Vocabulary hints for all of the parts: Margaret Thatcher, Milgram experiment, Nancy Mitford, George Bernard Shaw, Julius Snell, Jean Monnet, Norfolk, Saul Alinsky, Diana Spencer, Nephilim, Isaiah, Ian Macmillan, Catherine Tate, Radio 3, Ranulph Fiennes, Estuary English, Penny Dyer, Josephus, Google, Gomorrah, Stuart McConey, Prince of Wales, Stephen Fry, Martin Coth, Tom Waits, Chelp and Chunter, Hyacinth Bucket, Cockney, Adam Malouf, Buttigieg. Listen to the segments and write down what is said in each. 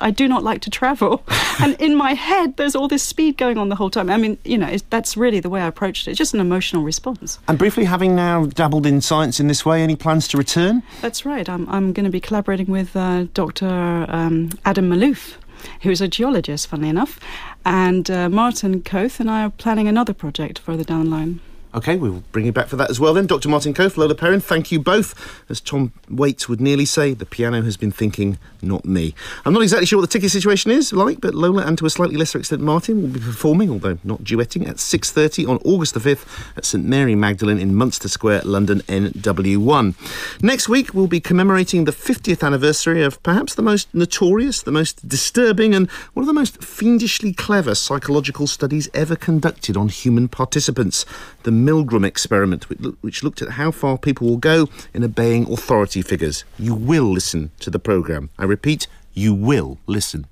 I do not like to travel. And in my head, there's all this speed going on the whole time. I mean, you know, that's really the way I approached it. It's just an emotional response. And briefly, having now dabbled in science in this way, any plans to return? That's right. I'm going to be collaborating with Dr. Adam Malouf, who is a geologist, funnily enough, and Martin Coth, and I are planning another project further down the line. OK, we'll bring you back for that as well then. Dr. Martin Coth, Lola Perrin, thank you both. As Tom Waits would nearly say, the piano has been thinking, not me. I'm not exactly sure what the ticket situation is like, but Lola and to a slightly lesser extent Martin will be performing, although not duetting, at 6:30 on August the 5th at St Mary Magdalene in Munster Square, London, NW1. Next week we'll be commemorating the 50th anniversary of perhaps the most notorious, the most disturbing and one of the most fiendishly clever psychological studies ever conducted on human participants. The Milgram experiment, which looked at how far people will go in obeying authority figures. You will listen to the programme. I repeat, you will listen.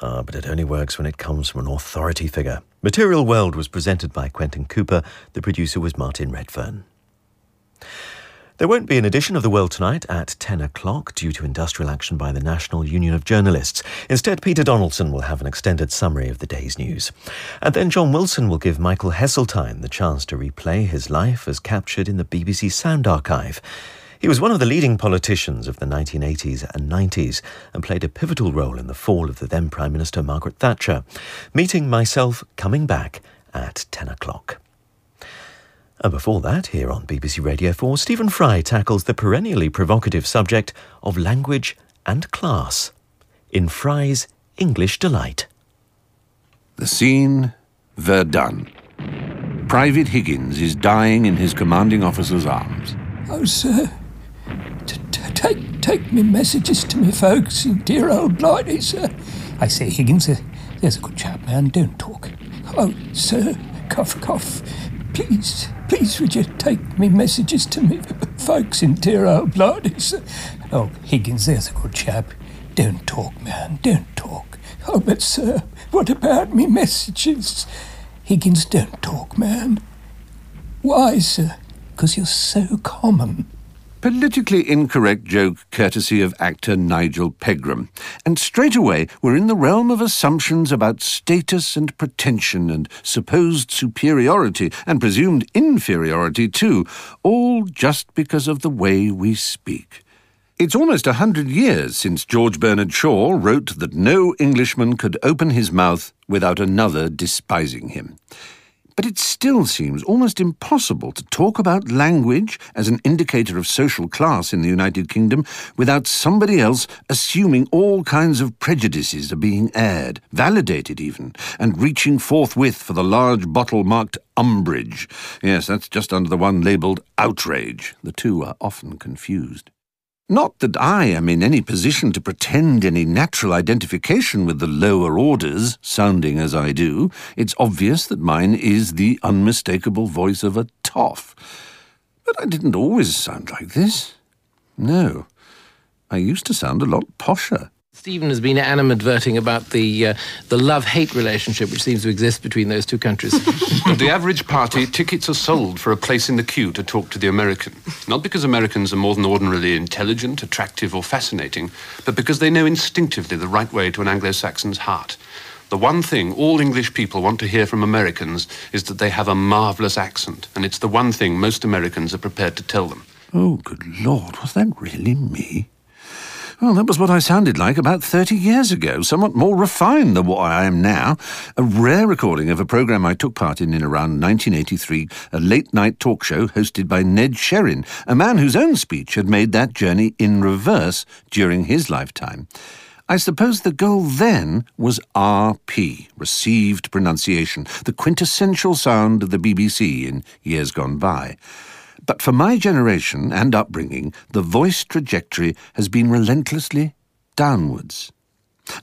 But it only works when it comes from an authority figure. Material World was presented by Quentin Cooper. The producer was Martin Redfern. There won't be an edition of The World Tonight at 10 o'clock due to industrial action by the National Union of Journalists. Instead, Peter Donaldson will have an extended summary of the day's news. And then John Wilson will give Michael Heseltine the chance to replay his life as captured in the BBC Sound Archive. He was one of the leading politicians of the 1980s and 90s and played a pivotal role in the fall of the then Prime Minister Margaret Thatcher. Meeting Myself, coming back at 10 o'clock. And before that, here on BBC Radio 4, Stephen Fry tackles the perennially provocative subject of language and class in Fry's English Delight. The scene, Verdun. Private Higgins is dying in his commanding officer's arms. Oh, sir, take me messages to me folks in dear old Blighty, sir. I say, Higgins, there's a good chap, man, don't talk. Oh, sir, cough, cough. Please, would you take me messages to me folks in dear old Blighty, sir? Oh, Higgins, there's a good chap. Don't talk, man, don't talk. Oh, but, sir, what about me messages? Higgins, don't talk, man. Why, sir? Because you're so common. Politically incorrect joke courtesy of actor Nigel Pegram. And straight away, we're in the realm of assumptions about status and pretension and supposed superiority and presumed inferiority too, all just because of the way we speak. It's almost 100 years since George Bernard Shaw wrote that no Englishman could open his mouth without another despising him. But it still seems almost impossible to talk about language as an indicator of social class in the United Kingdom without somebody else assuming all kinds of prejudices are being aired, validated even, and reaching forthwith for the large bottle marked umbrage. Yes, that's just under the one labelled outrage. The two are often confused. Not that I am in any position to pretend any natural identification with the lower orders, sounding as I do. It's obvious that mine is the unmistakable voice of a toff. But I didn't always sound like this. No, I used to sound a lot posher. Stephen has been animadverting about the love-hate relationship which seems to exist between those two countries. At the average party, tickets are sold for a place in the queue to talk to the American. Not because Americans are more than ordinarily intelligent, attractive or fascinating, but because they know instinctively the right way to an Anglo-Saxon's heart. The one thing all English people want to hear from Americans is that they have a marvellous accent, and it's the one thing most Americans are prepared to tell them. Oh, good Lord, was that really me? Well, that was what I sounded like about 30 years ago, somewhat more refined than what I am now. A rare recording of a programme I took part in around 1983, a late-night talk show hosted by Ned Sherrin, a man whose own speech had made that journey in reverse during his lifetime. I suppose the goal then was RP, Received Pronunciation, the quintessential sound of the BBC in years gone by. But for my generation and upbringing, the voice trajectory has been relentlessly downwards.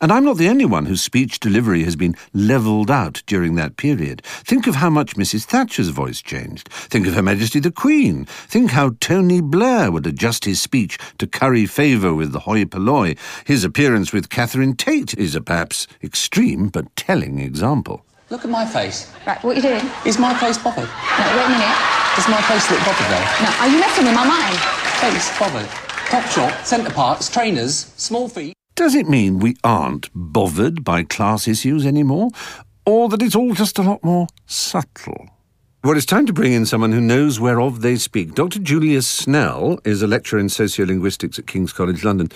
And I'm not the only one whose speech delivery has been levelled out during that period. Think of how much Mrs Thatcher's voice changed. Think of Her Majesty the Queen. Think how Tony Blair would adjust his speech to curry favour with the hoi polloi. His appearance with Catherine Tate is a perhaps extreme but telling example. Look at my face. Right, what are you doing? Is my face bothered? No, wait a minute. Does my face look bothered though? No, are you messing with my mind? Face bothered. Top shop, centre parts, trainers, small feet. Does it mean we aren't bothered by class issues anymore, or that it's all just a lot more subtle? Well, it's time to bring in someone who knows whereof they speak. Dr. Julius Snell is a lecturer in sociolinguistics at King's College London.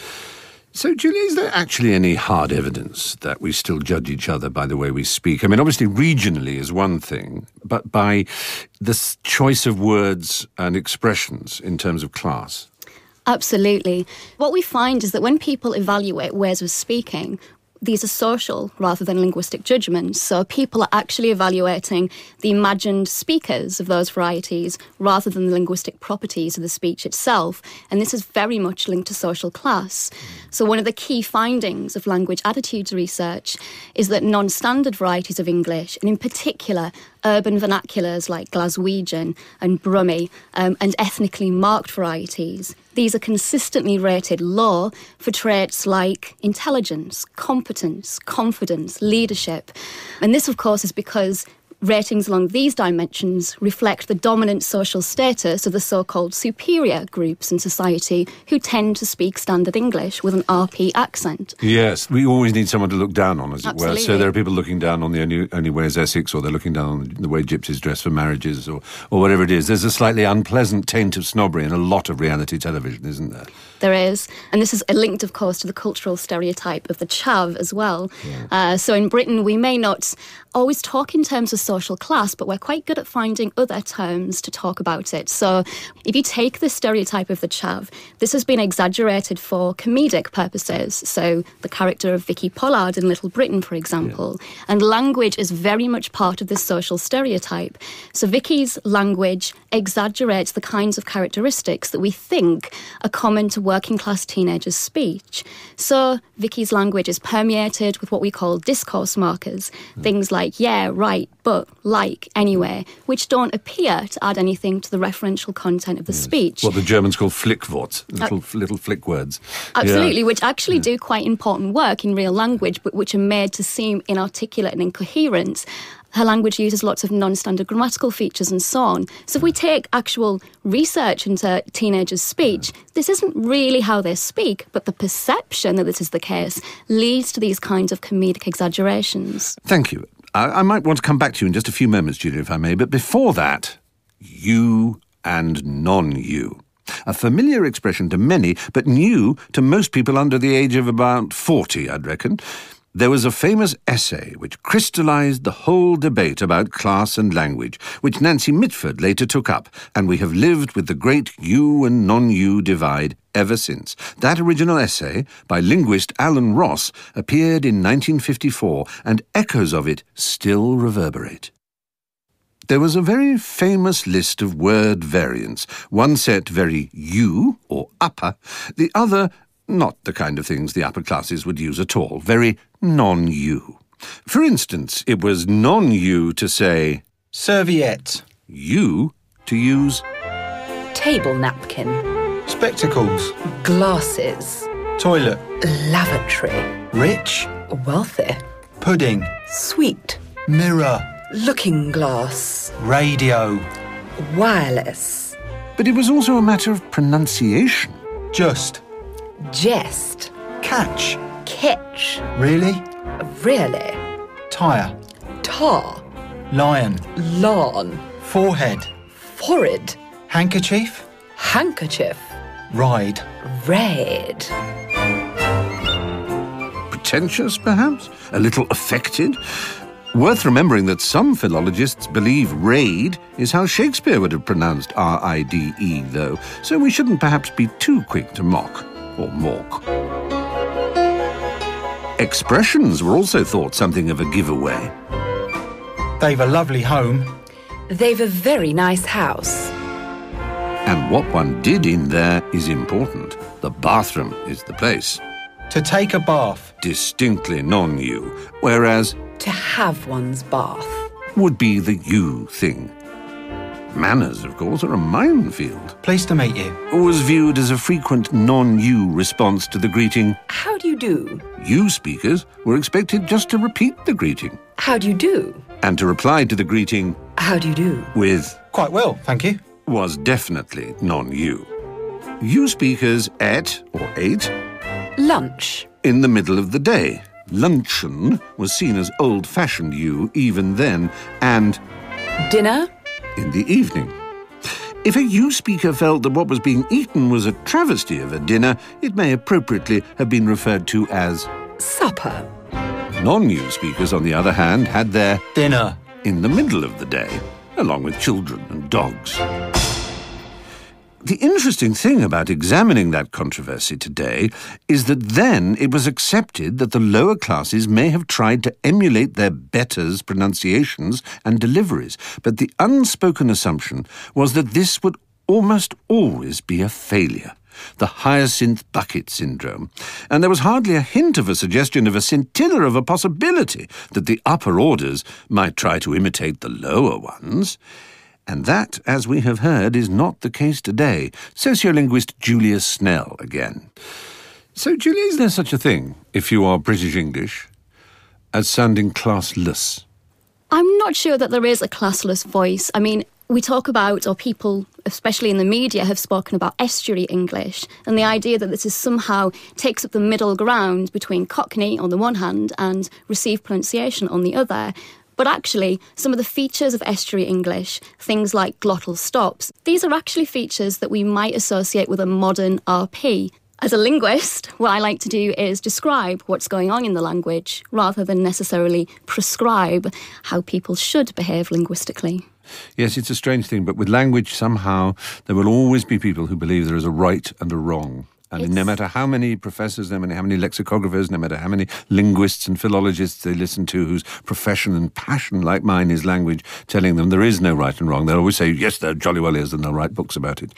So, Julia, is there actually any hard evidence that we still judge each other by the way we speak? I mean, obviously, regionally is one thing, but by this choice of words and expressions in terms of class? Absolutely. What we find is that when people evaluate ways of speaking, these are social rather than linguistic judgments. So people are actually evaluating the imagined speakers of those varieties rather than the linguistic properties of the speech itself. And this is very much linked to social class. So one of the key findings of language attitudes research is that non-standard varieties of English, and in particular urban vernaculars like Glaswegian and Brummie, and ethnically marked varieties, these are consistently rated low for traits like intelligence, competence, confidence, leadership. And this, of course, is because ratings along these dimensions reflect the dominant social status of the so-called superior groups in society who tend to speak standard English with an RP accent. Yes, we always need someone to look down on, as Absolutely. It were. So there are people looking down on the only way is Essex, or they're looking down on the way gypsies dress for marriages, or whatever it is. There's a slightly unpleasant taint of snobbery in a lot of reality television, isn't there? There is. And this is linked, of course, to the cultural stereotype of the chav as well. Yeah. So in Britain, we may not always talk in terms of social class, but we're quite good at finding other terms to talk about it. So if you take the stereotype of the chav, this has been exaggerated for comedic purposes. So the character of Vicky Pollard in Little Britain, for example. Yeah. And language is very much part of this social stereotype. So Vicky's language exaggerates the kinds of characteristics that we think are common to working class teenagers' speech. So Vicky's language is permeated with what we call discourse markers, things like yeah, right, but, like, anyway, which don't appear to add anything to the referential content of the speech. What the Germans call Flickwort, little flick words. Absolutely, which actually do quite important work in real language, but which are made to seem inarticulate and incoherent. Her language uses lots of non-standard grammatical features and so on. So if we take actual research into teenagers' speech, this isn't really how they speak, but the perception that this is the case leads to these kinds of comedic exaggerations. Thank you. I might want to come back to you in just a few moments, Julia, if I may, but before that, you and non-you. A familiar expression to many, but new to most people under the age of about 40, I'd reckon. There was a famous essay which crystallised the whole debate about class and language, which Nancy Mitford later took up, and we have lived with the great you and non-you divide ever since. That original essay, by linguist Alan Ross, appeared in 1954, and echoes of it still reverberate. There was a very famous list of word variants, one set very you, or upper, the other not the kind of things the upper classes would use at all, very non-you. For instance, it was non-you to say serviette, you to use table napkin, spectacles, glasses, toilet, lavatory, rich, wealthy, pudding, sweet, mirror, looking glass, radio, wireless. But it was also a matter of pronunciation. Just, jest, catch, catch, really, really, tire, tar, lion, lawn, forehead, forehead, handkerchief, handkerchief, ride, raid. Pretentious, perhaps? A little affected? Worth remembering that some philologists believe raid is how Shakespeare would have pronounced R-I-D-E, though, so we shouldn't perhaps be too quick to mock. Or mork. Expressions were also thought something of a giveaway. They've a lovely home. They've a very nice house. And what one did in there is important. The bathroom is the place. To take a bath. Distinctly non-you. Whereas to have one's bath would be the you thing. Manners, of course, are a minefield. Pleased to meet you. Was viewed as a frequent non-you response to the greeting. How do you do? You speakers were expected just to repeat the greeting. How do you do? And to reply to the greeting. How do you do? With. Quite well, thank you. Was definitely non-you. You speakers ate, or ate. Lunch. in the middle of the day. Luncheon was seen as old-fashioned you even then, and dinner in the evening. If a you speaker felt that what was being eaten was a travesty of a dinner, it may appropriately have been referred to as supper. Non-you speakers, on the other hand, had their dinner in the middle of the day, along with children and dogs. The interesting thing about examining that controversy today is that then it was accepted that the lower classes may have tried to emulate their betters' pronunciations and deliveries, but the unspoken assumption was that this would almost always be a failure, the hyacinth bucket syndrome, and there was hardly a hint of a suggestion of a scintilla of a possibility that the upper orders might try to imitate the lower ones. And that, as we have heard, is not the case today. Sociolinguist Julius Snell again. So, Julia, is there such a thing, if you are British English, as sounding classless? I'm not sure that there is a classless voice. I mean, we talk about, or people, especially in the media, have spoken about estuary English, and the idea that this is somehow takes up the middle ground between Cockney on the one hand and received pronunciation on the other. But actually, some of the features of estuary English, things like glottal stops, these are actually features that we might associate with a modern RP. As a linguist, what I like to do is describe what's going on in the language, rather than necessarily prescribe how people should behave linguistically. Yes, it's a strange thing, but with language, somehow, there will always be people who believe there is a right and a wrong. And no matter how many professors, no matter how many lexicographers, no matter how many linguists and philologists they listen to whose profession and passion, like mine, is language, telling them there is no right and wrong, they'll always say, yes, there jolly well is, and they'll write books about it.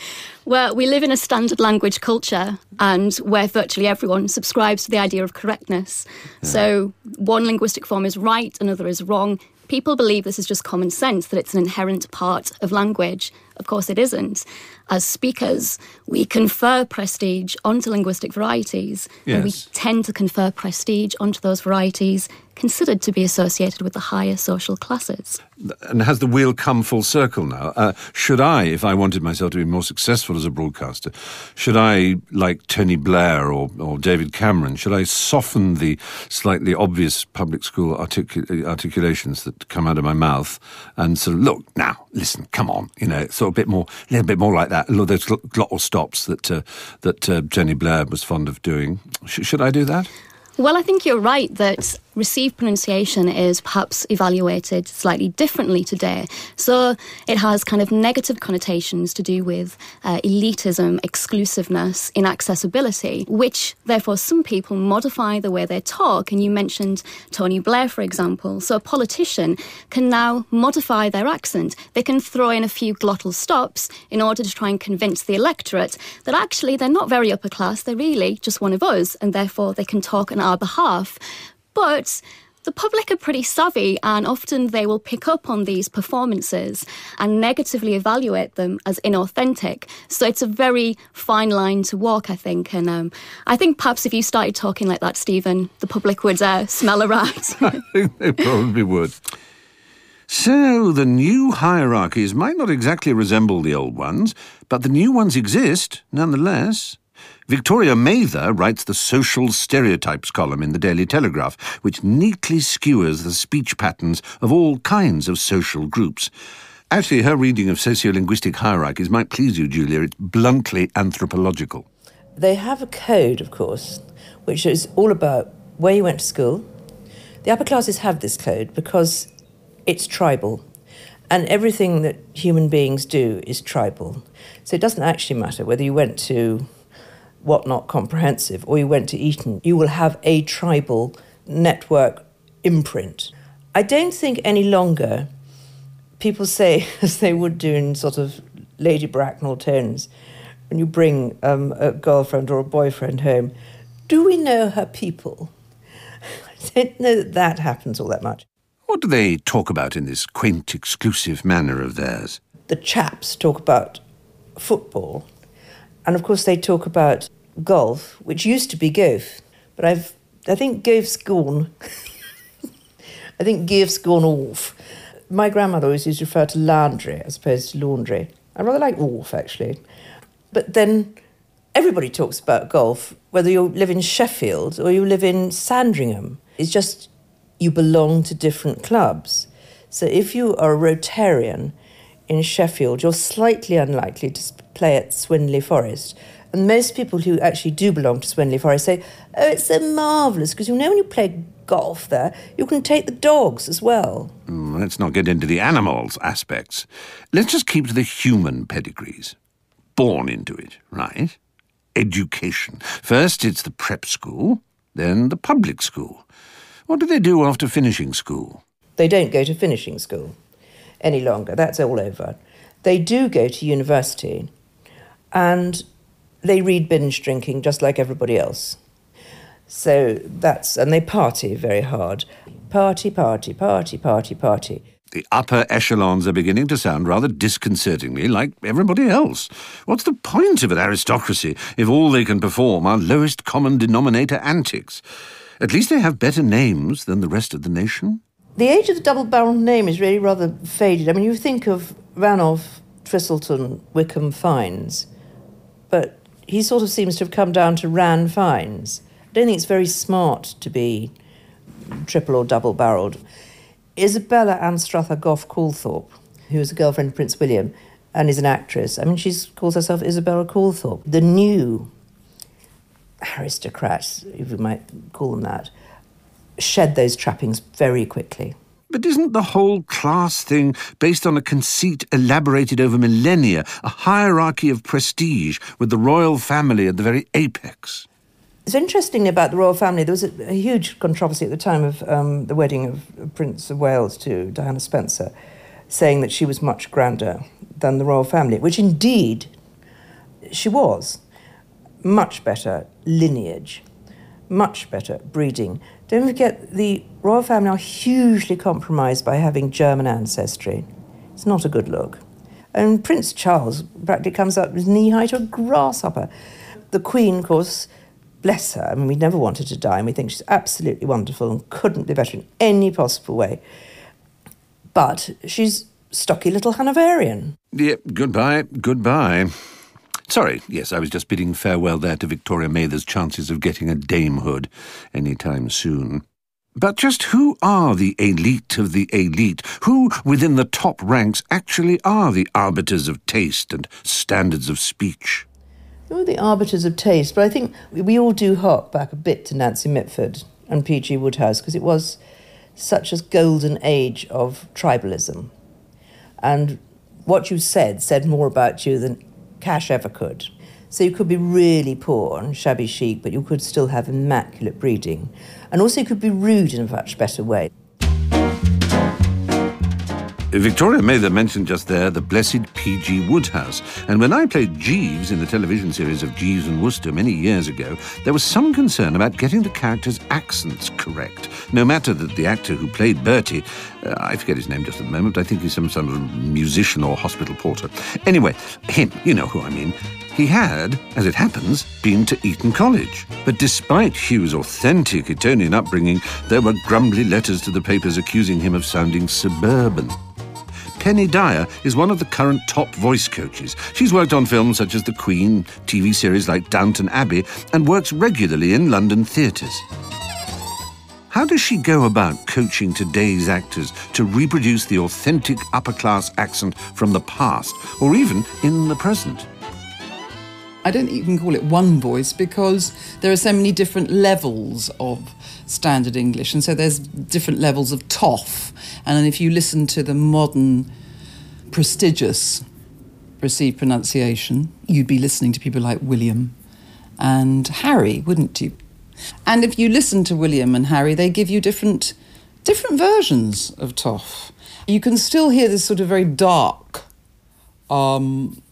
Well, we live in a standard language culture and where virtually everyone subscribes to the idea of correctness. Yeah. So one linguistic form is right, another is wrong. People believe this is just common sense, that it's an inherent part of language. Of course it isn't. As speakers, we confer prestige onto linguistic varieties, yes, and we tend to confer prestige onto those varieties considered to be associated with the higher social classes. And has the wheel come full circle now? Should I, if I wanted myself to be more successful as a broadcaster, should I, like Tony Blair or David Cameron, should I soften the slightly obvious public school articulations that come out of my mouth and sort of, look, now, listen, come on, you know, sort of a little bit more like that, those glottal stops that Tony Blair was fond of doing. Should I do that? Well, I think you're right that received pronunciation is perhaps evaluated slightly differently today. So it has kind of negative connotations to do with elitism, exclusiveness, inaccessibility, which therefore some people modify the way they talk. And you mentioned Tony Blair, for example. So a politician can now modify their accent. They can throw in a few glottal stops in order to try and convince the electorate that actually they're not very upper class, they're really just one of us, and therefore they can talk on our behalf. But the public are pretty savvy, and often they will pick up on these performances and negatively evaluate them as inauthentic. So it's a very fine line to walk, I think. And I think perhaps if you started talking like that, Stephen, the public would smell a rat. I think they probably would. So the new hierarchies might not exactly resemble the old ones, but the new ones exist nonetheless. Victoria Mather writes the social stereotypes column in the Daily Telegraph, which neatly skewers the speech patterns of all kinds of social groups. Actually, her reading of sociolinguistic hierarchies might please you, Julia. It's bluntly anthropological. They have a code, of course, which is all about where you went to school. The upper classes have this code because it's tribal, and everything that human beings do is tribal. So it doesn't actually matter whether you went to Whatnot Comprehensive or you went to Eton, you will have a tribal network imprint. I don't think any longer people say, as they would do in sort of Lady Bracknell tones, when you bring a girlfriend or a boyfriend home, do we know her people? I don't know that that happens all that much. What do they talk about in this quaint, exclusive manner of theirs? The chaps talk about football. And, of course, they talk about golf, which used to be Gove. But I think Gove's gone. I think Gove's gone off. My grandmother always used to refer to laundry as opposed to laundry. I rather like off, actually. But then Everybody talks about golf, whether you live in Sheffield or you live in Sandringham. It's just you belong to different clubs. So if you are a Rotarian in Sheffield, you're slightly unlikely to play at Swinley Forest. And most people who actually do belong to Swinley Forest say, oh, it's so marvellous, because you know when you play golf there, you can take the dogs as well. Let's not get into the animals aspects. Let's just keep to the human pedigrees. Born into it, right? Education. First it's the prep school, then the public school. What do they do after finishing school? They don't go to finishing school any longer. That's all over. They do go to university and they read binge drinking just like everybody else. So that's... and they party very hard. Party, party, party, party, party. The upper echelons are beginning to sound rather disconcertingly like everybody else. What's the point of an aristocracy if all they can perform are lowest common denominator antics? At least they have better names than the rest of the nation. The age of the double-barrelled name is really rather faded. I mean, you think of Ranulph, Thistleton, Wickham, Fiennes, but he sort of seems to have come down to Ran Fiennes. I don't think it's very smart to be triple or double-barrelled. Isabella Anstruther Gough-Calthorpe, who was a girlfriend of Prince William and is an actress. I mean, she calls herself Isabella Calthorpe. The new aristocrats, if you might call them that, shed those trappings very quickly. But isn't the whole class thing based on a conceit elaborated over millennia, a hierarchy of prestige with the royal family at the very apex? It's interesting about the royal family. There was a huge controversy at the time of the wedding of Prince of Wales to Diana Spencer, saying that she was much grander than the royal family, which indeed she was. Much better lineage, much better breeding. Don't forget, the royal family are hugely compromised by having German ancestry. It's not a good look. And Prince Charles practically comes up with knee high to a grasshopper. The Queen, of course... bless her. I mean, we never want her to die, and we think she's absolutely wonderful and couldn't be better in any possible way. But she's stocky little Hanoverian. Yep, yeah, goodbye, goodbye. Sorry, yes, I was just bidding farewell there to Victoria Mather's chances of getting a damehood any time soon. But just who are the elite of the elite? Who within the top ranks actually are the arbiters of taste and standards of speech? They were the arbiters of taste, but I think we all do hark back a bit to Nancy Mitford and P.G. Woodhouse because it was such a golden age of tribalism. And what you said more about you than cash ever could. So you could be really poor and shabby chic, but you could still have immaculate breeding. And also you could be rude in a much better way. Victoria Mather mentioned just there the blessed P.G. Woodhouse, and when I played Jeeves in the television series of Jeeves and Wooster many years ago, there was some concern about getting the characters' accents correct, no matter that the actor who played Bertie, I forget his name just at the moment, I think he's some sort of musician or hospital porter. Anyway, him, you know who I mean. He had, as it happens, been to Eton College. But despite Hugh's authentic Etonian upbringing, there were grumbly letters to the papers accusing him of sounding suburban. Penny Dyer is one of the current top voice coaches. She's worked on films such as The Queen, TV series like Downton Abbey, and works regularly in London theatres. How does she go about coaching today's actors to reproduce the authentic upper-class accent from the past, or even in the present? I don't think you can call it one voice because there are so many different levels of standard English, and so there's different levels of toff. And if you listen to the modern, prestigious Received Pronunciation, you'd be listening to people like William and Harry, wouldn't you? And if you listen to William and Harry, they give you different versions of toff. You can still hear this sort of very dark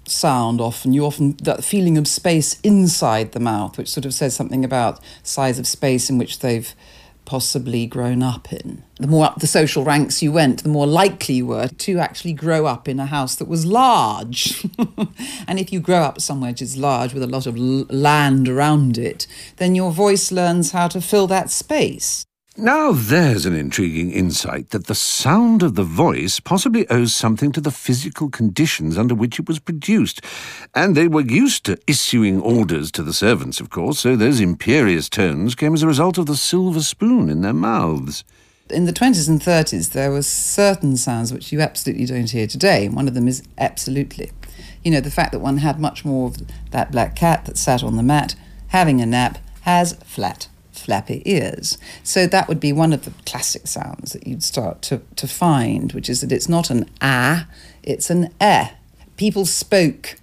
sound often. You often, that feeling of space inside the mouth, which sort of says something about size of space in which they've possibly grown up in. The more up the social ranks you went, the more likely you were to actually grow up in a house that was large. And if you grow up somewhere which is large with a lot of land around it, then your voice learns how to fill that space. Now there's an intriguing insight that the sound of the voice possibly owes something to the physical conditions under which it was produced. And they were used to issuing orders to the servants, of course, so those imperious tones came as a result of the silver spoon in their mouths. In the 20s and 30s, there were certain sounds which you absolutely don't hear today. One of them is absolutely. You know, the fact that one had much more of that black cat that sat on the mat having a nap has flat, flappy ears. So that would be one of the classic sounds that you'd start to find, which is that it's not an ah, it's an eh. People spoke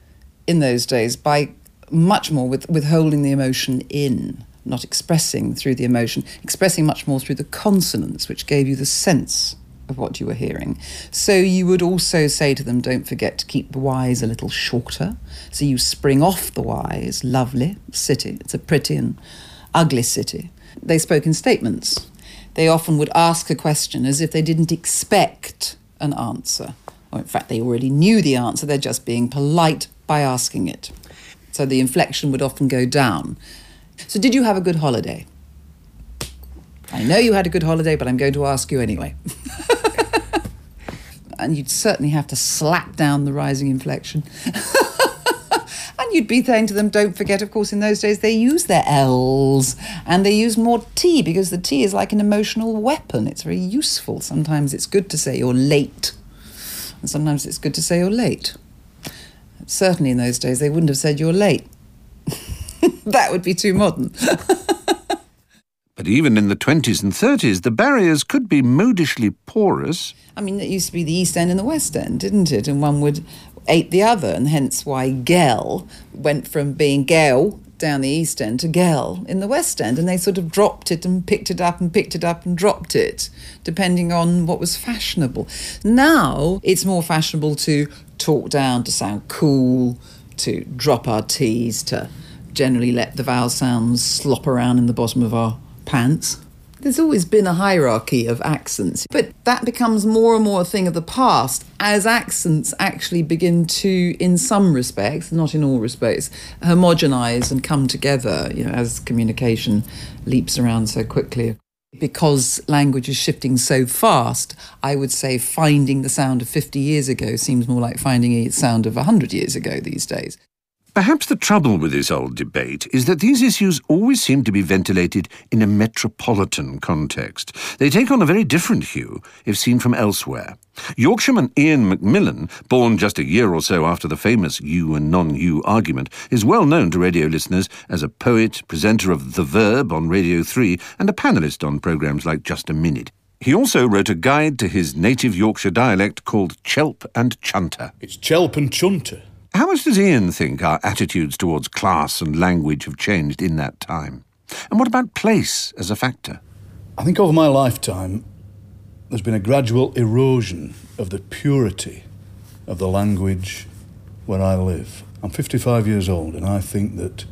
in those days by much more with holding the emotion in, not expressing through the emotion, expressing much more through the consonants, which gave you the sense of what you were hearing. So you would also say to them, don't forget to keep the Y's a little shorter. So you spring off the Y's, lovely city. It's a pretty and ugly city. They spoke in statements. They often would ask a question as if they didn't expect an answer. Or in fact, they already knew the answer. They're just being polite by asking it. So the inflection would often go down. So did you have a good holiday? I know you had a good holiday, but I'm going to ask you anyway. And you'd certainly have to slap down the rising inflection. And you'd be saying to them, don't forget, of course, in those days, they used their L's and they used more T because the T is like an emotional weapon. It's very useful. Sometimes it's good to say you're late. And sometimes it's good to say you're late. Certainly in those days, they wouldn't have said you're late. That would be too modern. But even in the 20s and 30s, the barriers could be modishly porous. I mean, it used to be the East End and the West End, didn't it? And one would ape the other, and hence why gel went from being gel down the East End to gel in the West End. And they sort of dropped it and picked it up and picked it up and dropped it, depending on what was fashionable. Now, it's more fashionable to talk down, to sound cool, to drop our T's, to generally let the vowel sounds slop around in the bottom of our pants. There's always been a hierarchy of accents, but that becomes more and more a thing of the past as accents actually begin to, in some respects, not in all respects, homogenise and come together, you know, as communication leaps around so quickly. Because language is shifting so fast, I would say finding the sound of 50 years ago seems more like finding the sound of 100 years ago these days. Perhaps the trouble with this old debate is that these issues always seem to be ventilated in a metropolitan context. They take on a very different hue if seen from elsewhere. Yorkshireman Ian Macmillan, born just a year or so after the famous you and non-you argument, is well known to radio listeners as a poet, presenter of The Verb on Radio 3 and a panellist on programmes like Just a Minute. He also wrote a guide to his native Yorkshire dialect called Chelp and Chunter. It's Chelp and Chunter. How much does Ian think our attitudes towards class and language have changed in that time? And what about place as a factor? I think over my lifetime, there's been a gradual erosion of the purity of the language where I live. I'm 55 years old, and I think that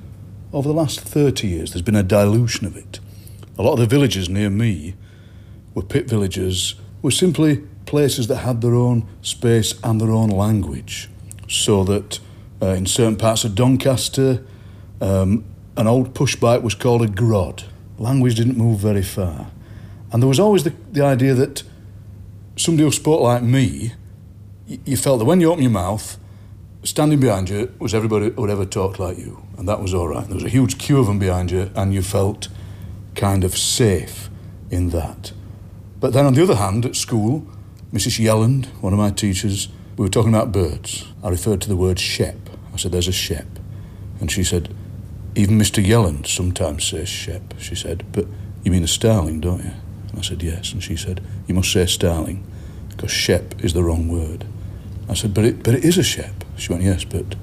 over the last 30 years, there's been a dilution of it. A lot of the villages near me were pit villages, were simply places that had their own space and their own language. So that in certain parts of Doncaster, an old pushbike was called a grod. Language didn't move very far. And there was always the idea that somebody who spoke like me, you felt that when you opened your mouth, standing behind you was everybody who had ever talked like you, and that was all right. There was a huge queue of them behind you, and you felt kind of safe in that. But then on the other hand, at school, Mrs. Yelland, one of my teachers, we were talking about birds. I referred to the word shep. I said, there's a shep. And she said, even Mr. Yelland sometimes says shep. She said, but you mean a starling, don't you? And I said, yes. And she said, you must say starling, because shep is the wrong word. I said, but it is a shep. She went, yes, but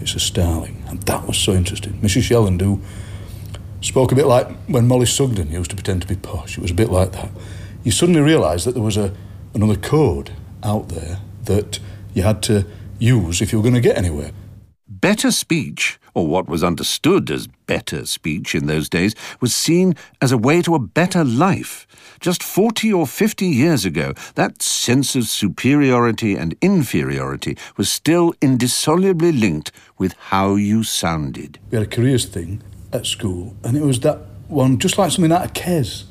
it's a starling. And that was so interesting. Mrs. Yelland, who spoke a bit like when Molly Sugden used to pretend to be posh. It was a bit like that. You suddenly realised that there was another code out there that you had to use if you were going to get anywhere. Better speech, or what was understood as better speech in those days, was seen as a way to a better life. Just 40 or 50 years ago, that sense of superiority and inferiority was still indissolubly linked with how you sounded. We had a careers thing at school, and it was that one, just like something out of Kes.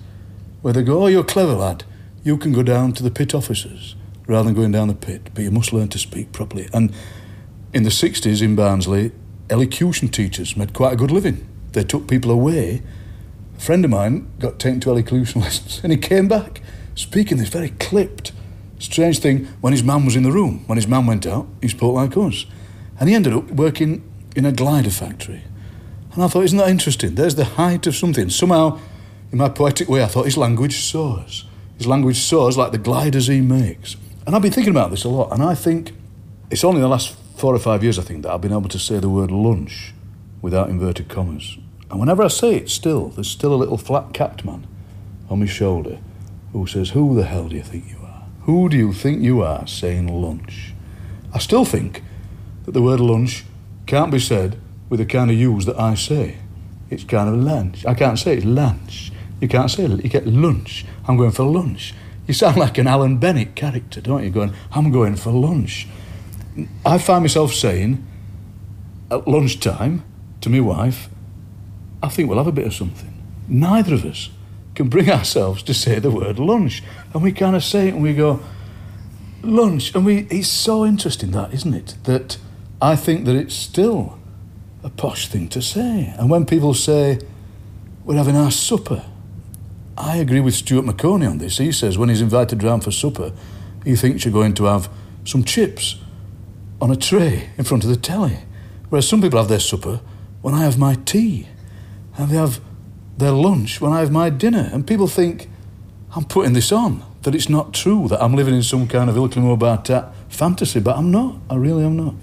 where they go, oh, you're clever, lad. You can go down to the pit officers rather than going down the pit, but you must learn to speak properly. And in the 60s in Barnsley, elocution teachers made quite a good living. They took people away. A friend of mine got taken to elocution lessons and he came back speaking this very clipped, strange thing. When his man was in the room, when his man went out, he spoke like us. And he ended up working in a glider factory. And I thought, isn't that interesting? There's the height of something. Somehow, in my poetic way, I thought his language soars. His language soars like the gliders he makes. And I've been thinking about this a lot, and I think it's only in the last 4 or 5 years, I think, that I've been able to say the word lunch without inverted commas. And whenever I say it still, there's still a little flat-capped man on my shoulder who says, who the hell do you think you are? Who do you think you are saying lunch? I still think that the word lunch can't be said with the kind of use that I say. It's kind of lunch. I can't say it's lunch. You can't say it. You get lunch. I'm going for lunch. You sound like an Alan Bennett character, don't you? Going, I'm going for lunch. I find myself saying at lunchtime to my wife, I think we'll have a bit of something. Neither of us can bring ourselves to say the word lunch. And we kind of say it and we go, lunch. And it's so interesting that, isn't it? That I think that it's still a posh thing to say. And when people say, we're having our supper, I agree with Stuart McConey on this. He says when he's invited round for supper, he thinks you're going to have some chips on a tray in front of the telly. Whereas some people have their supper when I have my tea, and they have their lunch when I have my dinner. And people think, I'm putting this on, that it's not true, that I'm living in some kind of Ilklimo Bartat fantasy, but I'm not. I really am not.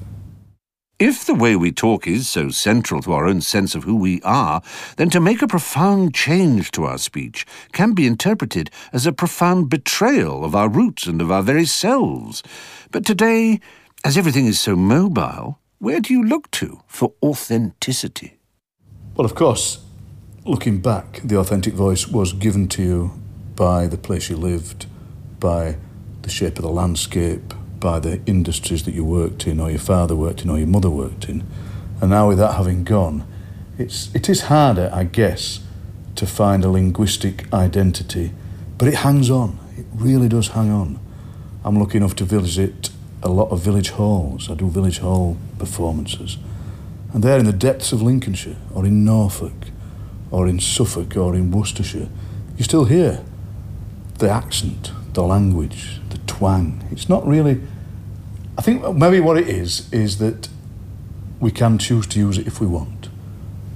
If the way we talk is so central to our own sense of who we are, then to make a profound change to our speech can be interpreted as a profound betrayal of our roots and of our very selves. But today, as everything is so mobile, where do you look to for authenticity? Well, of course, looking back, the authentic voice was given to you by the place you lived, by the shape of the landscape, by the industries that you worked in, or your father worked in, or your mother worked in. And now with that having gone, it is harder, I guess, to find a linguistic identity, but it hangs on. It really does hang on. I'm lucky enough to visit a lot of village halls. I do village hall performances. And they're in the depths of Lincolnshire, or in Norfolk, or in Suffolk, or in Worcestershire. You still hear the accent, the language, the twang. It's not really... I think maybe what it is that we can choose to use it if we want.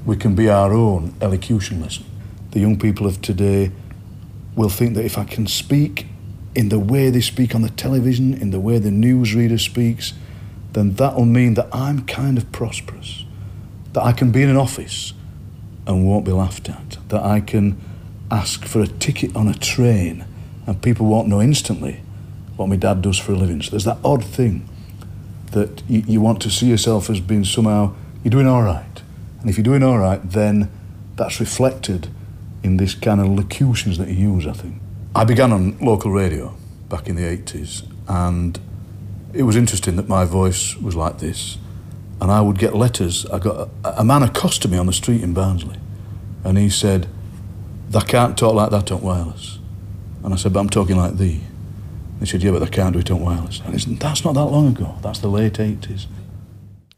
We can be our own elocution lesson. The young people of today will think that if I can speak in the way they speak on the television, in the way the newsreader speaks, then that'll mean that I'm kind of prosperous, that I can be in an office and won't be laughed at, that I can ask for a ticket on a train and people won't know instantly what my dad does for a living. So there's that odd thing that you want to see yourself as being somehow, you're doing all right. And if you're doing all right, then that's reflected in this kind of locutions that you use, I think. I began on local radio back in the 80s, and it was interesting that my voice was like this. And I would get letters. I got a man accosted me on the street in Barnsley, and he said, "They can't talk like that on wireless." And I said, "But I'm talking like thee." They said, "Yeah, but they can't do it on wireless." And I said, that's not that long ago. That's the late 80s.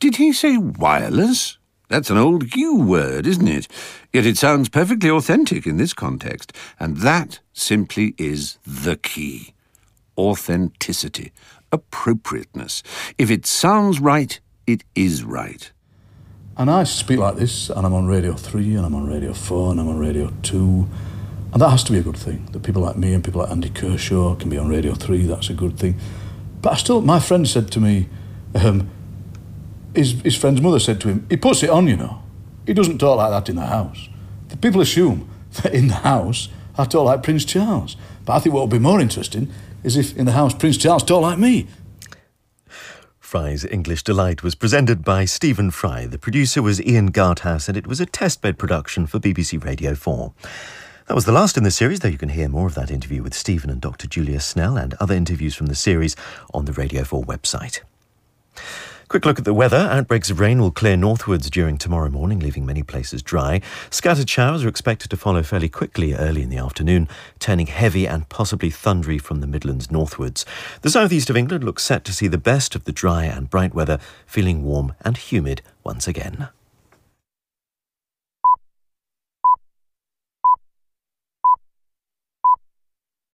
Did he say wireless? That's an old U word, isn't it? Yet it sounds perfectly authentic in this context. And that simply is the key. Authenticity. Appropriateness. If it sounds right, it is right. And I speak like this, and I'm on Radio 3, and I'm on Radio 4, and I'm on Radio 2... And that has to be a good thing, that people like me and people like Andy Kershaw can be on Radio 3, that's a good thing. But I still, my friend said to me, his friend's mother said to him, he puts it on, you know. He doesn't talk like that in the house. The people assume that in the house I talk like Prince Charles. But I think what would be more interesting is if in the house Prince Charles talked like me. Fry's English Delight was presented by Stephen Fry. The producer was Ian Garthouse, and it was a testbed production for BBC Radio 4. That was the last in the series, though you can hear more of that interview with Stephen and Dr. Julius Snell and other interviews from the series on the Radio 4 website. Quick look at the weather. Outbreaks of rain will clear northwards during tomorrow morning, leaving many places dry. Scattered showers are expected to follow fairly quickly early in the afternoon, turning heavy and possibly thundery from the Midlands northwards. The southeast of England looks set to see the best of the dry and bright weather, feeling warm and humid once again.